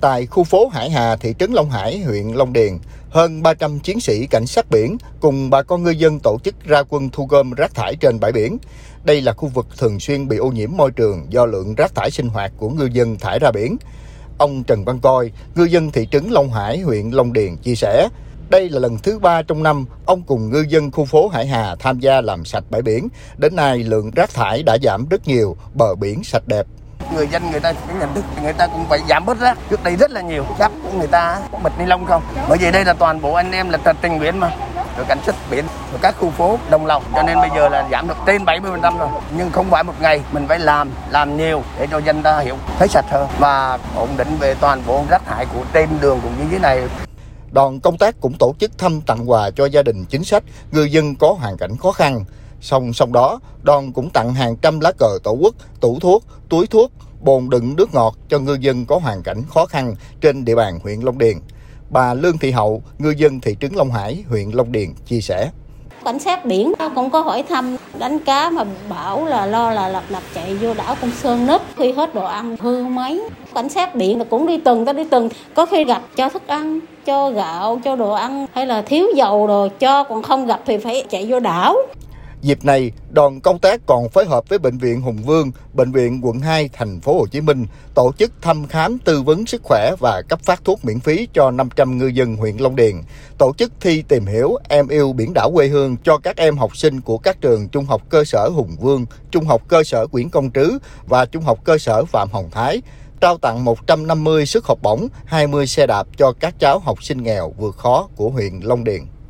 tại khu phố Hải Hà, thị trấn Long Hải, huyện Long Điền, hơn 300 chiến sĩ cảnh sát biển cùng bà con ngư dân tổ chức ra quân thu gom rác thải trên bãi biển. Đây là khu vực thường xuyên bị ô nhiễm môi trường do lượng rác thải sinh hoạt của ngư dân thải ra biển. Ông Trần Văn Coi, ngư dân thị trấn Long Hải, huyện Long Điền chia sẻ, đây là lần thứ 3 trong năm ông cùng ngư dân khu phố Hải Hà tham gia làm sạch bãi biển. Đến nay lượng rác thải đã giảm rất nhiều, bờ biển sạch đẹp. Người dân người ta phải nhận thức, người ta cũng phải giảm bớt rác. Trước đây rất là nhiều, rác của người ta có bịch ni lông không. Bởi vì đây là toàn bộ anh em là tình nguyện mà, rồi cảnh sát biển, rồi các khu phố đồng lòng, cho nên bây giờ là giảm được trên 70% rồi. Nhưng không phải một ngày, mình phải làm nhiều để cho dân ta hiểu thấy sạch hơn và ổn định về toàn bộ rác thải của trên đường cũng như dưới này. Đoàn công tác cũng tổ chức thăm tặng quà cho gia đình chính sách, người dân có hoàn cảnh khó khăn. Song song đó, đoàn cũng tặng hàng trăm lá cờ Tổ quốc, tủ thuốc, túi thuốc, bồn đựng nước ngọt cho ngư dân có hoàn cảnh khó khăn trên địa bàn huyện Long Điền. Bà Lương Thị Hậu, ngư dân thị trấn Long Hải, huyện Long Điền chia sẻ. Cảnh sát biển cũng có hỏi thăm đánh cá mà bảo là lo là lật chạy vô đảo Công Sơn nấp, khi hết đồ ăn hư mấy. Cảnh sát biển cũng đi từng, có khi gặp cho thức ăn, cho gạo, cho đồ ăn hay là thiếu dầu rồi cho, còn không gặp thì phải chạy vô đảo. Dịp này, đoàn công tác còn phối hợp với Bệnh viện Hùng Vương, Bệnh viện quận 2, thành phố Hồ Chí Minh tổ chức thăm khám tư vấn sức khỏe và cấp phát thuốc miễn phí cho 500 ngư dân huyện Long Điền, tổ chức thi tìm hiểu Em yêu biển đảo quê hương cho các em học sinh của các trường Trung học cơ sở Hùng Vương, Trung học cơ sở Nguyễn Công Trứ và Trung học cơ sở Phạm Hồng Thái, trao tặng 150 suất học bổng, 20 xe đạp cho các cháu học sinh nghèo vượt khó của huyện Long Điền.